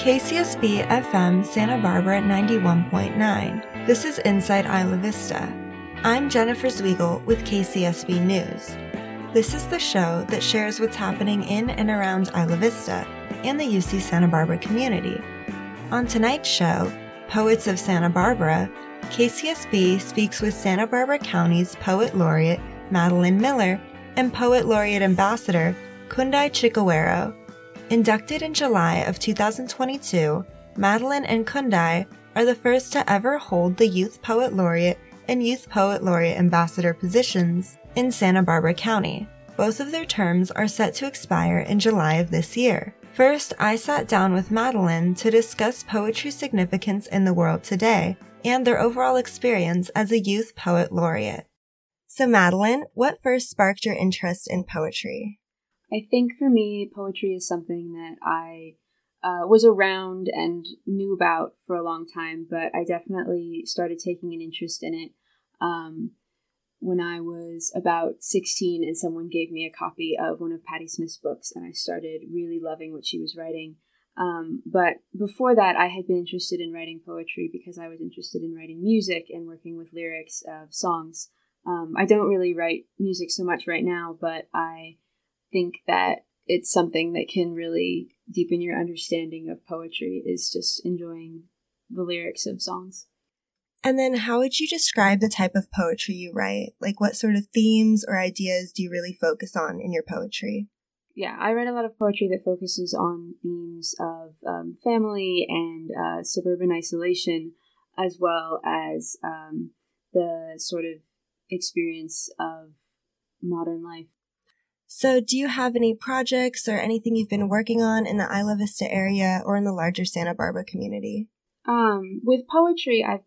KCSB FM Santa Barbara 91.9. This is Inside Isla Vista. I'm Jennifer Zweigel with KCSB News. This is the show that shares what's happening in and around Isla Vista and the UC Santa Barbara community. On tonight's show, Poets of Santa Barbara, KCSB speaks with Santa Barbara County's Poet Laureate Madeline Miller and Poet Laureate Ambassador Kundai Chikowero. Inducted in July of 2022, Madeline and Kundai are the first to ever hold the Youth Poet Laureate and Youth Poet Laureate Ambassador positions in Santa Barbara County. Both of their terms are set to expire in July of this year. First, I sat down with Madeline to discuss poetry's significance in the world today and their overall experience as a Youth Poet Laureate. So Madeline, what first sparked your interest in poetry? I think for me, poetry is something that I was around and knew about for a long time, but I definitely started taking an interest in it when I was about 16 and someone gave me a copy of one of Patti Smith's books, and I started really loving what she was writing. But before that, I had been interested in writing poetry because I was interested in writing music and working with lyrics of songs. I don't really write music so much right now, but I think that it's something that can really deepen your understanding of poetry, is just enjoying the lyrics of songs. And then how would you describe the type of poetry you write? Like what sort of themes or ideas do you really focus on in your poetry? Yeah, I write a lot of poetry that focuses on themes of family and suburban isolation, as well as the sort of experience of modern life. So do you have any projects or anything you've been working on in the Isla Vista area or in the larger Santa Barbara community? With poetry, I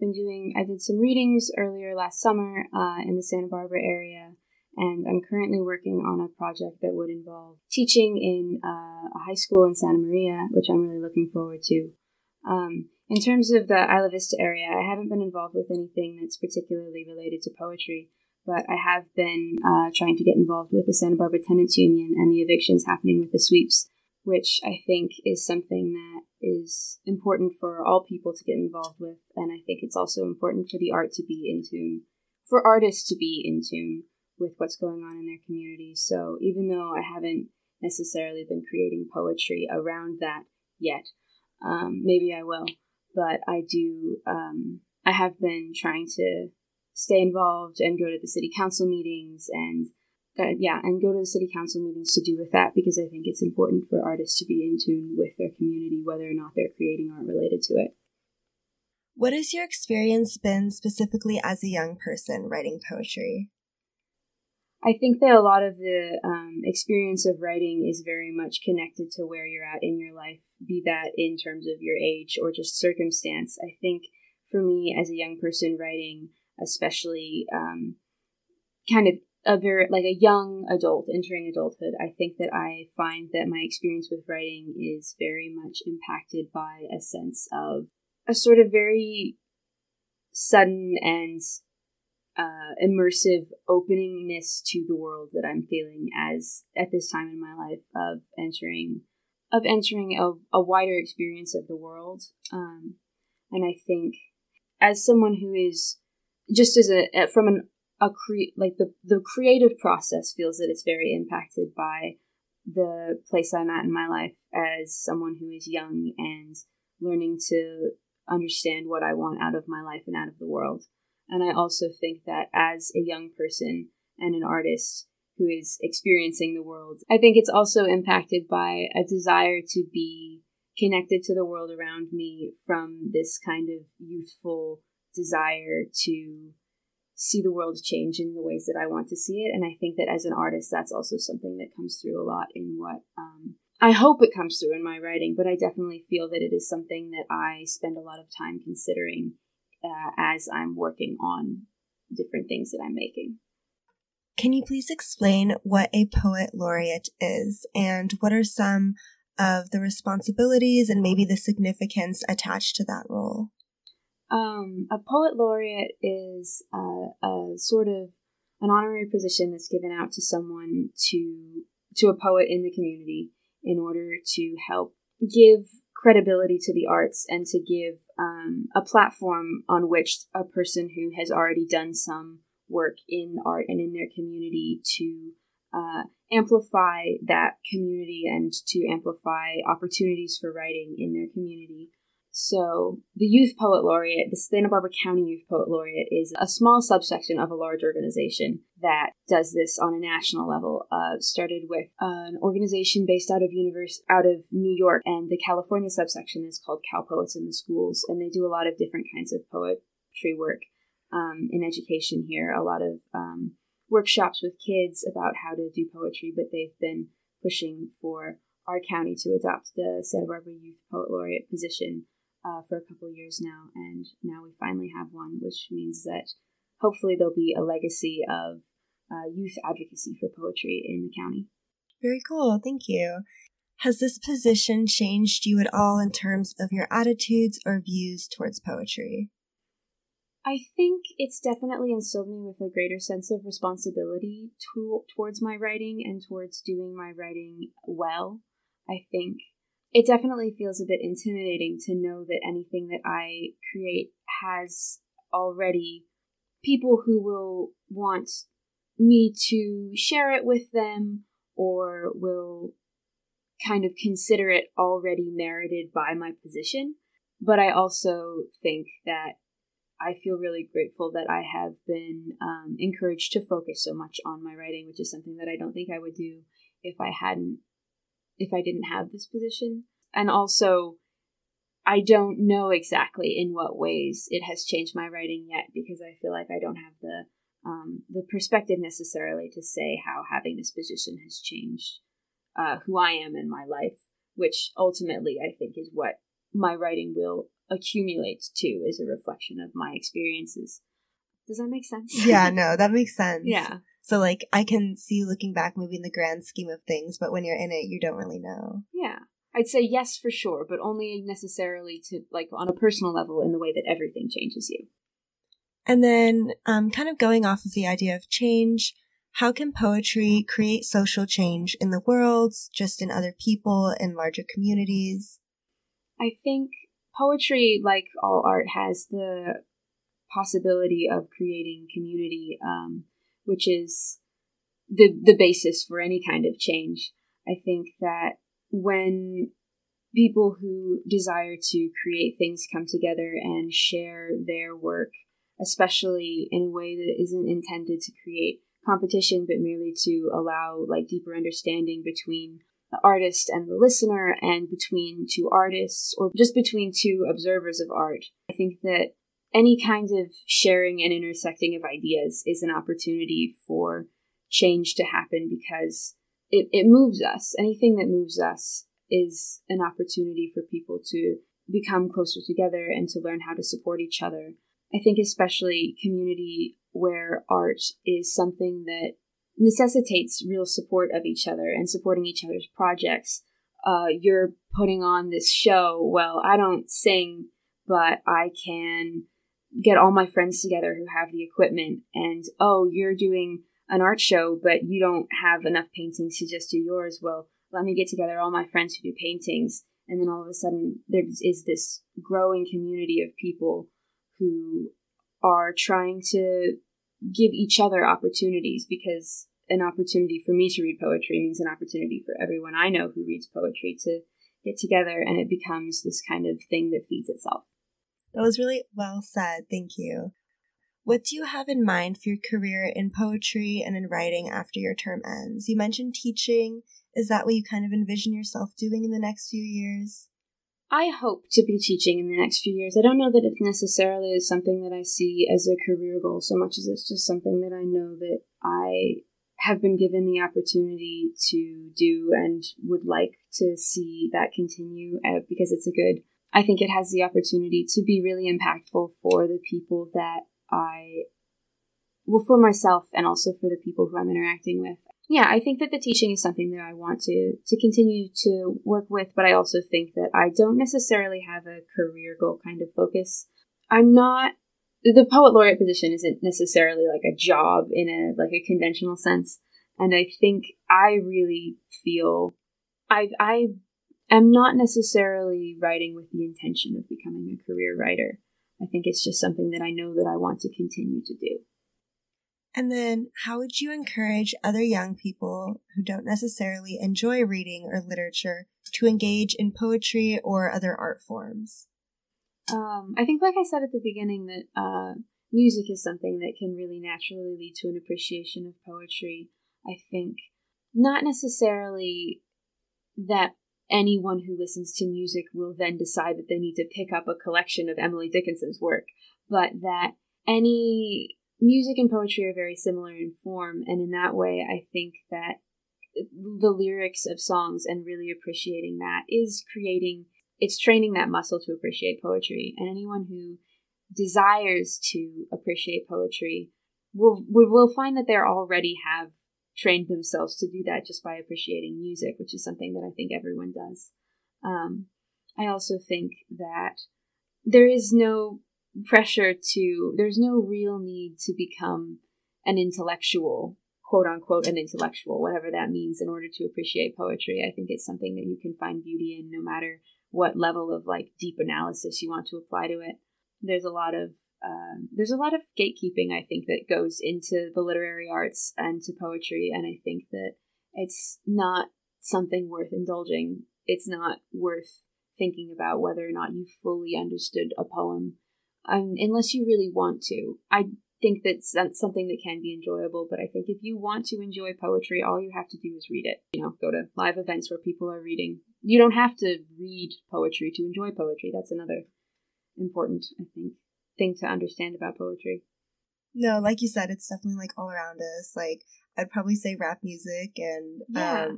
did some readings earlier last summer in the Santa Barbara area, and I'm currently working on a project that would involve teaching in a high school in Santa Maria, which I'm really looking forward to. In terms of the Isla Vista area, I haven't been involved with anything that's particularly related to poetry, but I have been trying to get involved with the Santa Barbara Tenants Union and the evictions happening with the sweeps, which I think is something that is important for all people to get involved with. And I think it's also important for the art to be in tune, for artists to be in tune with what's going on in their community. So even though I haven't necessarily been creating poetry around that yet, maybe I will, but I have been trying to stay involved and go to the city council meetings to do with that, because I think it's important for artists to be in tune with their community, whether or not they're creating art related to it. What has your experience been specifically as a young person writing poetry? I think that a lot of the experience of writing is very much connected to where you're at in your life, be that in terms of your age or just circumstance. I think for me as a young person writing, especially kind of a very, like a young adult entering adulthood, I think that I find that my experience with writing is very much impacted by a sense of a sort of very sudden and immersive openingness to the world that I'm feeling as at this time in my life of entering a wider experience of the world. And I think as someone who is just as the creative process feels that it's very impacted by the place I'm at in my life as someone who is young and learning to understand what I want out of my life and out of the world. And I also think that as a young person and an artist who is experiencing the world, I think it's also impacted by a desire to be connected to the world around me from this kind of youthful desire to see the world change in the ways that I want to see it. And I think that as an artist, that's also something that comes through a lot in what I hope it comes through in my writing, but I definitely feel that it is something that I spend a lot of time considering as I'm working on different things that I'm making. Can you please explain what a poet laureate is and what are some of the responsibilities and maybe the significance attached to that role? A poet laureate is a sort of an honorary position that's given out to someone, to a poet in the community, in order to help give credibility to the arts and to give a platform on which a person who has already done some work in art and in their community to amplify that community and to amplify opportunities for writing in their community. So the Youth Poet Laureate, the Santa Barbara County Youth Poet Laureate, is a small subsection of a large organization that does this on a national level. Started with an organization based out of New York, and the California subsection is called Cal Poets in the Schools, and they do a lot of different kinds of poetry work in education here. A lot of workshops with kids about how to do poetry, but they've been pushing for our county to adopt the Santa Barbara Youth Poet Laureate position for a couple of years now, and now we finally have one, which means that hopefully there'll be a legacy of youth advocacy for poetry in the county. Very cool. Thank you. Has this position changed you at all in terms of your attitudes or views towards poetry? I think it's definitely instilled me with a greater sense of responsibility towards my writing and towards doing my writing well, I think. It definitely feels a bit intimidating to know that anything that I create has already people who will want me to share it with them or will kind of consider it already merited by my position. But I also think that I feel really grateful that I have been encouraged to focus so much on my writing, which is something that I don't think I would do if I didn't have this position. And also, I don't know exactly in what ways it has changed my writing yet, because I feel like I don't have the perspective necessarily to say how having this position has changed who I am in my life, which ultimately I think is what my writing will accumulate to, is a reflection of my experiences. Does that make sense? Yeah, no, that makes sense. Yeah. So, like, I can see looking back, maybe in the grand scheme of things, but when you're in it, you don't really know. Yeah. I'd say yes for sure, but only necessarily to, like, on a personal level in the way that everything changes you. And then kind of going off of the idea of change, how can poetry create social change in the world, just in other people, in larger communities? I think poetry, like all art, has the possibility of creating community, which is the basis for any kind of change. I think that when people who desire to create things come together and share their work, especially in a way that isn't intended to create competition, but merely to allow, like, deeper understanding between the artist and the listener, and between two artists, or just between two observers of art. I think that any kind of sharing and intersecting of ideas is an opportunity for change to happen, because it moves us. Anything that moves us is an opportunity for people to become closer together and to learn how to support each other. I think especially community where art is something that necessitates real support of each other and supporting each other's projects. You're putting on this show. Well, I don't sing, but I can get all my friends together who have the equipment. And, oh, you're doing an art show, but you don't have enough paintings to just do yours. Well, let me get together all my friends who do paintings. And then all of a sudden, there is this growing community of people who are trying to give each other opportunities, because an opportunity for me to read poetry means an opportunity for everyone I know who reads poetry to get together, and it becomes this kind of thing that feeds itself. That was really well said. Thank you. What do you have in mind for your career in poetry and in writing after your term ends? You mentioned teaching. Is that what you kind of envision yourself doing in the next few years? I hope to be teaching in the next few years. I don't know that it necessarily is something that I see as a career goal so much as it's just something that I know that I have been given the opportunity to do and would like to see that continue, because it's I think it has the opportunity to be really impactful for the people that for myself and also for the people who I'm interacting with. Yeah, I think that the teaching is something that I want to continue to work with, but I also think that I don't necessarily have a career goal kind of focus. The poet laureate position isn't necessarily like a job in a conventional sense, and I think I really feel I am not necessarily writing with the intention of becoming a career writer. I think it's just something that I know that I want to continue to do. And then how would you encourage other young people who don't necessarily enjoy reading or literature to engage in poetry or other art forms? I think, like I said at the beginning, that music is something that can really naturally lead to an appreciation of poetry. I think not necessarily that anyone who listens to music will then decide that they need to pick up a collection of Emily Dickinson's work, but that any music and poetry are very similar in form, and in that way, I think that the lyrics of songs and really appreciating that is creating, it's training that muscle to appreciate poetry, and anyone who desires to appreciate poetry will find that they already have trained themselves to do that just by appreciating music, which is something that I think everyone does. I also think that there is no pressure to, there's no real need to become an intellectual, quote unquote, an intellectual, whatever that means, in order to appreciate poetry. I think it's something that you can find beauty in no matter what level of like deep analysis you want to apply to it. There's a lot of gatekeeping, I think, that goes into the literary arts and to poetry, and I think that it's not something worth indulging. It's not worth thinking about whether or not you fully understood a poem, unless you really want to. I think that's something that can be enjoyable, but I think if you want to enjoy poetry, all you have to do is read it. You know, go to live events where people are reading. You don't have to read poetry to enjoy poetry. That's another important, I think, thing to understand about poetry. No, like you said, it's definitely like all around us. Like, I'd probably say rap music, and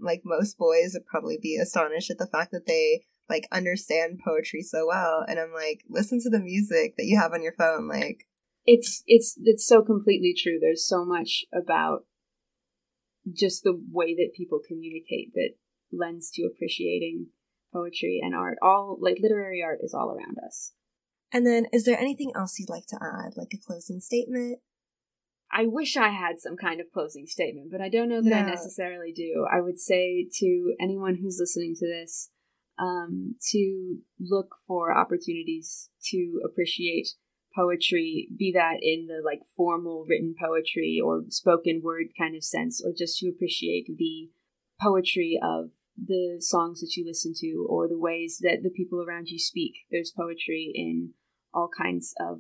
like most boys would probably be astonished at the fact that they like understand poetry so well. And I'm like, listen to the music that you have on your phone. Like, it's so completely true. There's so much about just the way that people communicate that lends to appreciating poetry and art. All like literary art is all around us. And then, is there anything else you'd like to add, like a closing statement? I wish I had some kind of closing statement, but I don't know that I necessarily do. I would say to anyone who's listening to this, to look for opportunities to appreciate poetry, be that in the like formal written poetry or spoken word kind of sense, or just to appreciate the poetry of the songs that you listen to or the ways that the people around you speak. There's poetry in all kinds of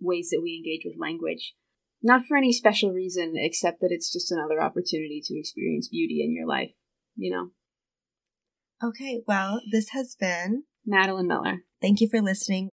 ways that we engage with language, not for any special reason, except that it's just another opportunity to experience beauty in your life, you know? Okay, well, this has been Madeline Miller. Thank you for listening.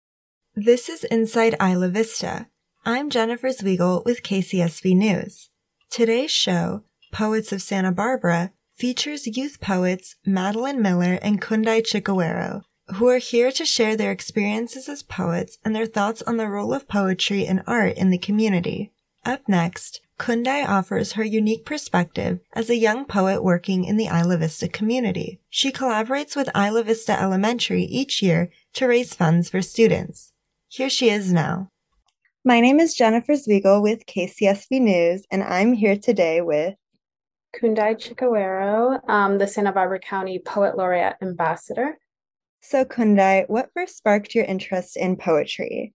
This is Inside Isla Vista. I'm Jennifer Zwiegel with KCSB News. Today's show, Poets of Santa Barbara, features youth poets Madeline Miller and Kundai Chikowero, who are here to share their experiences as poets and their thoughts on the role of poetry and art in the community. Up next, Kundai offers her unique perspective as a young poet working in the Isla Vista community. She collaborates with Isla Vista Elementary each year to raise funds for students. Here she is now. My name is Jennifer Zwiegel with KCSB News, and I'm here today with Kundai Chikowero, the Santa Barbara County Poet Laureate Ambassador. So Kundai, what first sparked your interest in poetry?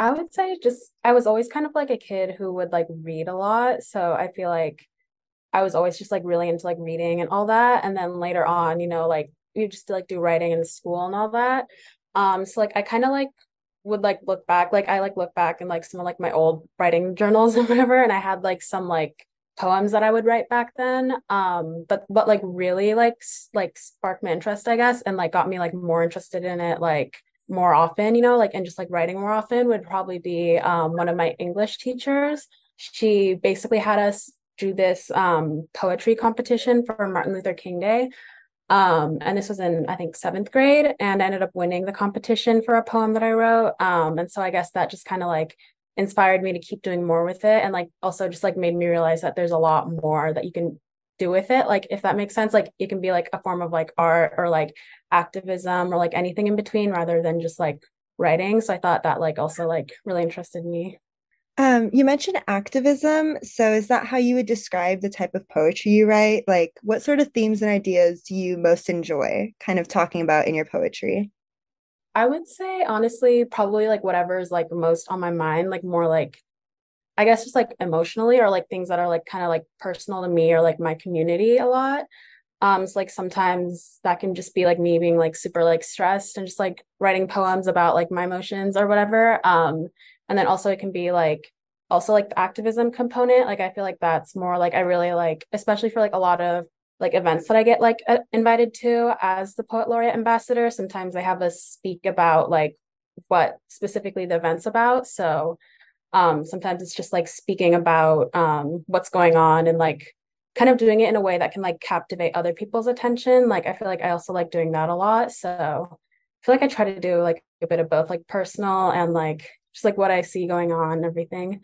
I would say just, I was always kind of like a kid who would like read a lot. So I feel like I was always just like really into like reading and all that. And then later on, you know, like you just like do writing in school and all that. So like I kind of like would like look back, like I like look back in like some of like my old writing journals and whatever. And I had like some like poems that I would write back then, but like really like sparked my interest, I guess, and like got me like more interested in it like more often, you know, like, and just like writing more often would probably be one of my English teachers. She basically had us do this poetry competition for Martin Luther King Day, and this was in I think 7th grade, and I ended up winning the competition for a poem that I wrote, and so I guess that just kind of like inspired me to keep doing more with it, and like also just like made me realize that there's a lot more that you can do with it, like if that makes sense. Like it can be like a form of like art or like activism or like anything in between rather than just like writing. So I thought that like also like really interested me. You mentioned activism. So is that how you would describe the type of poetry you write? Like, what sort of themes and ideas do you most enjoy kind of talking about in your poetry? I would say, honestly, probably like whatever is like most on my mind, like more like, I guess just like emotionally, or like things that are like kind of like personal to me or like my community a lot. So like sometimes that can just be like me being like super like stressed and just like writing poems about like my emotions or whatever. And then also it can be like also like the activism component. Like I feel like that's more like I really like, especially for like a lot of like events that I get like invited to as the Poet Laureate Ambassador. Sometimes they have us speak about like what specifically the event's about. So sometimes it's just like speaking about what's going on and like kind of doing it in a way that can like captivate other people's attention. Like I feel like I also like doing that a lot. So I feel like I try to do like a bit of both, like personal and like just like what I see going on and everything.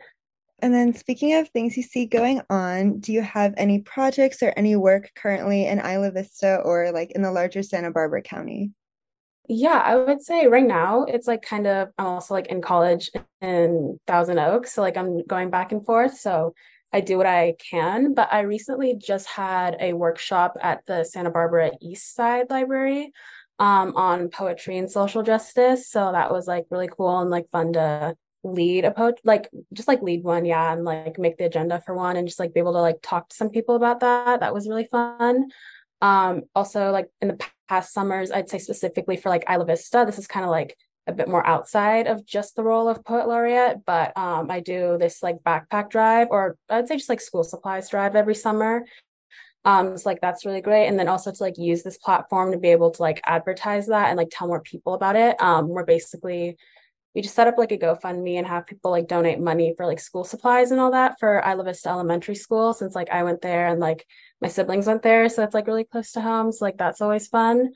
And then speaking of things you see going on, do you have any projects or any work currently in Isla Vista or like in the larger Santa Barbara County? Yeah, I would say right now it's like kind of, I'm also like in college in Thousand Oaks. So like I'm going back and forth. So I do what I can, but I recently just had a workshop at the Santa Barbara East Side Library on poetry and social justice. So that was like really cool and like fun to lead a poet, like just like lead one. Yeah. And like make the agenda for one and just like be able to like talk to some people about that. That was really fun. Also like in the past summers, I'd say specifically for like Isla Vista, this is kind of like a bit more outside of just the role of Poet Laureate, but I do this like backpack drive, or I'd say just like school supplies drive every summer. So like that's really great. And then also to like use this platform to be able to like advertise that and like tell more people about it. We're basically, we just set up like a GoFundMe and have people like donate money for like school supplies and all that for Isla Vista Elementary School, since like I went there and like my siblings went there. So it's like really close to home. So like that's always fun.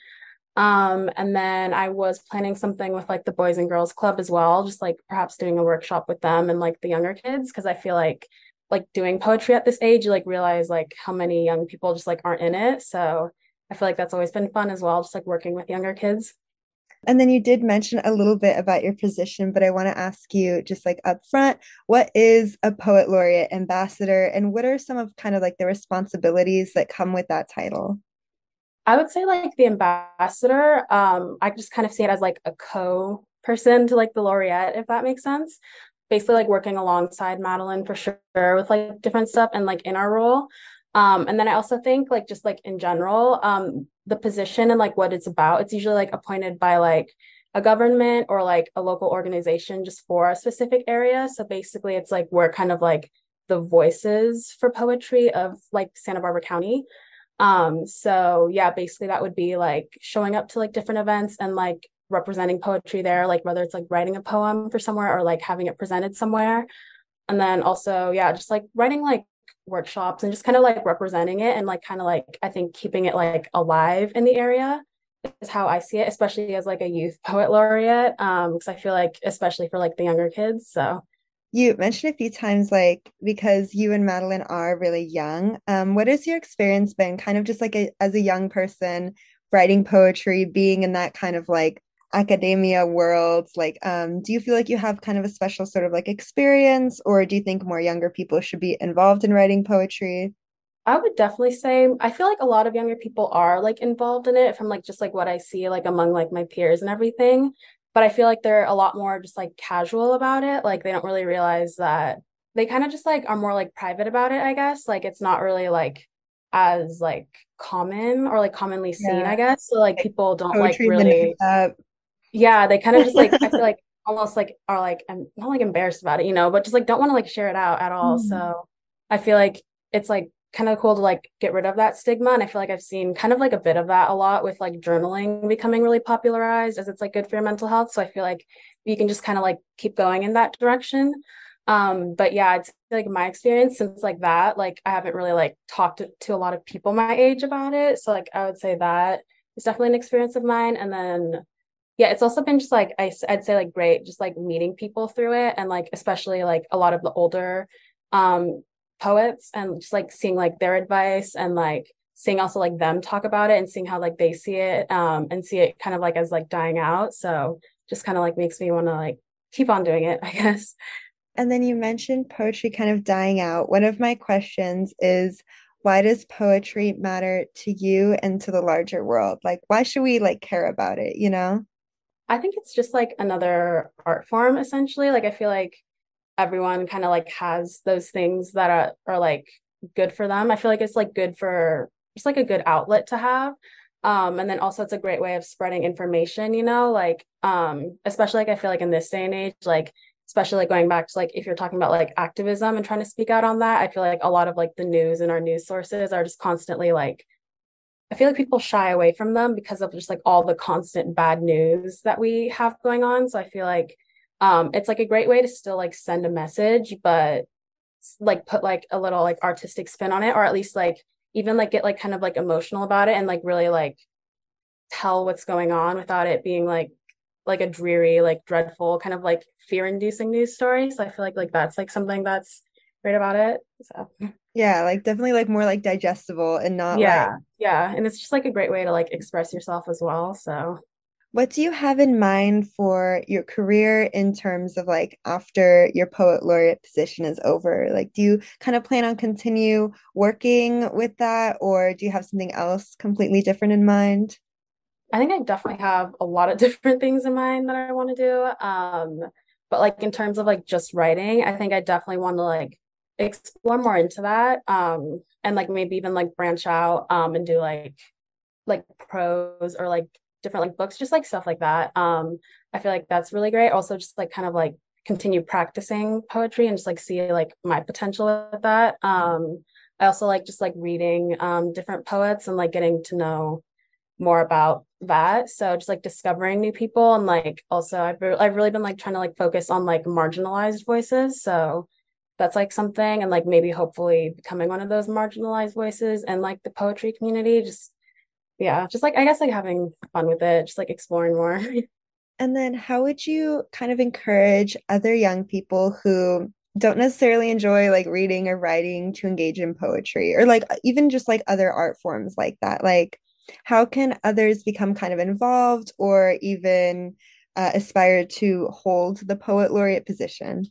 And then I was planning something with like the Boys and Girls Club as well, just like perhaps doing a workshop with them and like the younger kids, because I feel like doing poetry at this age, you like realize like how many young people just like aren't in it. So I feel like that's always been fun as well, just like working with younger kids. And then you did mention a little bit about your position, but I want to ask you just like up front, what is a Poet Laureate Ambassador and what are some of kind of like the responsibilities that come with that title? I would say like the ambassador, I just kind of see it as like a co-person to like the laureate, if that makes sense. Basically like working alongside Madeline for sure with like different stuff and like in our role. And then I also think like just like in general, the position and like what it's about, it's usually like appointed by like a government or like a local organization just for a specific area. So basically it's like we're kind of like the voices for poetry of like Santa Barbara County. So yeah, basically that would be like showing up to like different events and like representing poetry there, like whether it's like writing a poem for somewhere or like having it presented somewhere. And then also, yeah, just like writing like workshops and just kind of like representing it and like kind of like, I think keeping it like alive in the area is how I see it, especially as like a youth poet laureate. Because I feel like, especially for like the younger kids. So you mentioned a few times, like, because you and Madeline are really young, what has your experience been kind of just like as a young person writing poetry, being in that kind of like academia world? Like, do you feel like you have kind of a special sort of like experience, or do you think more younger people should be involved in writing poetry? I would definitely say, I feel like a lot of younger people are like involved in it from like, just like what I see, like among like my peers and everything. But I feel like they're a lot more just like casual about it. Like they don't really realize that they kind of just like are more like private about it, I guess. Like it's not really like as like common or like commonly seen, yeah. I guess. So like people don't poetry like really. Yeah, they kind of just like I feel like almost like are like I'm not like embarrassed about it, you know, but just like don't want to like share it out at all. Mm-hmm. So I feel like it's like kind of cool to like get rid of that stigma. And I feel like I've seen kind of like a bit of that a lot with like journaling becoming really popularized as it's like good for your mental health. So I feel like you can just kind of like keep going in that direction. But yeah, it's like my experience since like that, like I haven't really like talked to a lot of people my age about it. So like I would say that it's definitely an experience of mine. And then yeah, it's also been just like, I'd say like great, just like meeting people through it. And like, especially like a lot of the older, poets and just like seeing like their advice and like seeing also like them talk about it and seeing how like they see it and see it kind of like as like dying out. So just kind of like makes me want to like keep on doing it, I guess. And then you mentioned poetry kind of dying out. One of my questions is, why does poetry matter to you and to the larger world? Like, why should we like care about it, you know? I think it's just like another art form, essentially. Like, I feel like everyone kind of like has those things that are like good for them. I feel like it's like good for just like a good outlet to have. And then also it's a great way of spreading information, you know, like, especially like, I feel like in this day and age, like, especially like going back to like, if you're talking about like activism and trying to speak out on that, I feel like a lot of like the news and our news sources are just constantly like, I feel like people shy away from them because of just like all the constant bad news that we have going on. So I feel like, it's like a great way to still like send a message, but like put like a little like artistic spin on it, or at least like even like get like kind of like emotional about it and like really like tell what's going on without it being like a dreary, like dreadful kind of like fear-inducing news story. So I feel like that's like something that's great about it. So yeah, like definitely like more like digestible and not yeah. And it's just like a great way to like express yourself as well. So what do you have in mind for your career in terms of like after your poet laureate position is over? Like, do you kind of plan on continue working with that, or do you have something else completely different in mind? I think I definitely have a lot of different things in mind that I want to do. But like in terms of like just writing, I think I definitely want to like explore more into that, and like maybe even like branch out and do like prose or like different like books, just like stuff like that. I feel like that's really great. Also just like kind of like continue practicing poetry and just like see like my potential with that. I also like just like reading different poets and like getting to know more about that. So just like discovering new people, and like also I've really been like trying to like focus on like marginalized voices. So that's like something, and like maybe hopefully becoming one of those marginalized voices and like the poetry community. Just like, I guess like having fun with it, just like exploring more. And then how would you kind of encourage other young people who don't necessarily enjoy like reading or writing to engage in poetry, or like even just like other art forms like that? Like, how can others become kind of involved, or even aspire to hold the poet laureate position?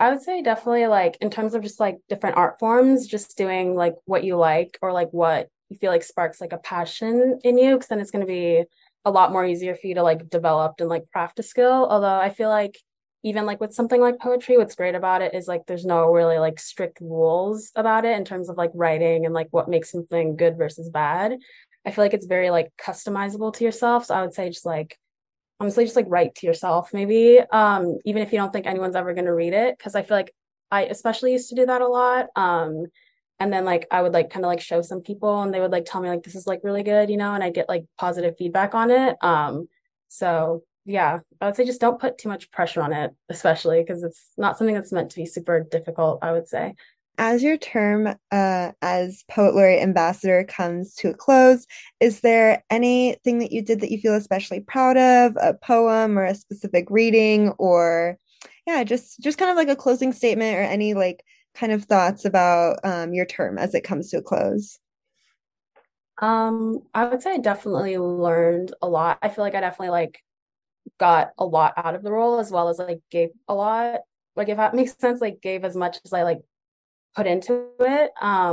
I would say definitely like in terms of just like different art forms, just doing like what you like, or like what you feel like sparks like a passion in you, because then it's going to be a lot more easier for you to like develop and like craft a skill. Although I feel like even like with something like poetry, what's great about it is like there's no really like strict rules about it in terms of like writing and like what makes something good versus bad. I feel like it's very like customizable to yourself. So I would say just like honestly just like write to yourself, maybe even if you don't think anyone's ever going to read it, because I feel like I especially used to do that a lot. And then like I would like kind of like show some people, and they would like tell me like this is like really good, you know, and I get like positive feedback on it. So yeah, I would say just don't put too much pressure on it, especially because it's not something that's meant to be super difficult, I would say. As your term as Poet Laureate Ambassador comes to a close, is there anything that you did that you feel especially proud of, a poem or a specific reading, or yeah, just kind of like a closing statement or any like kind of thoughts about your term as it comes to a close? I would say I definitely learned a lot. I feel like I definitely like got a lot out of the role, as well as like gave a lot, like if that makes sense, like gave as much as I like put into it,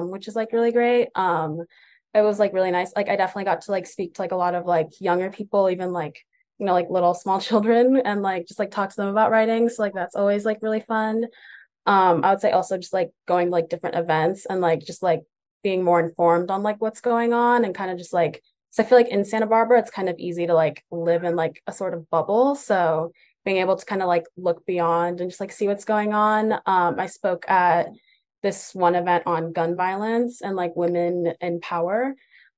which is like really great. It was like really nice. Like I definitely got to like speak to like a lot of like younger people, even like, you know, like little small children, and like just like talk to them about writing. So like that's always like really fun. I would say also just like going to like different events and like just like being more informed on like what's going on, and kind of just like, so I feel like in Santa Barbara, it's kind of easy to like live in like a sort of bubble. So being able to kind of like look beyond and just like see what's going on. I spoke at this one event on gun violence and like women in power.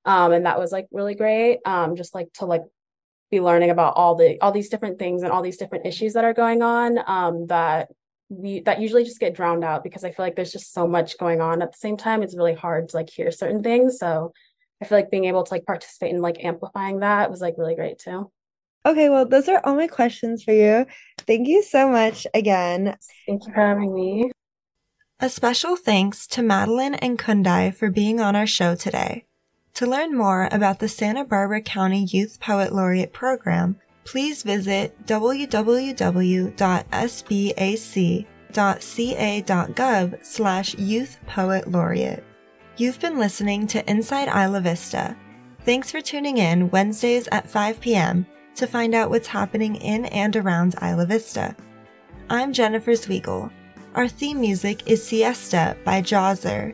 And that was like really great. Just like to like be learning about all these different things and all these different issues that are going on, that usually just get drowned out, because I feel like there's just so much going on at the same time. It's really hard to like hear certain things. So I feel like being able to like participate in like amplifying that was like really great too. Okay, well, those are all my questions for you. Thank you so much again. Thank you for having me. A special thanks to Madeline and Kundai for being on our show today. To learn more about the Santa Barbara County Youth Poet Laureate Program, please visit www.sbac.org. sva.ca.gov/youth poet laureate. You've been listening to Inside Isla Vista. Thanks for tuning in Wednesdays at 5 p.m. to find out what's happening in and around Isla Vista. I'm Jennifer Swiegel. Our theme music is Siesta by Jawser.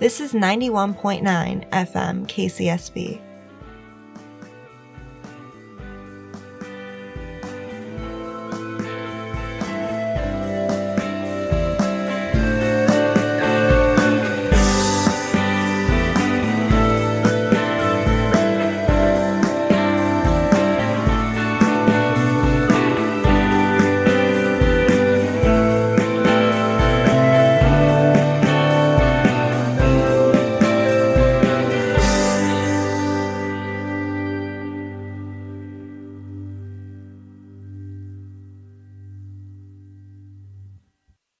This is 91.9 FM KCSB.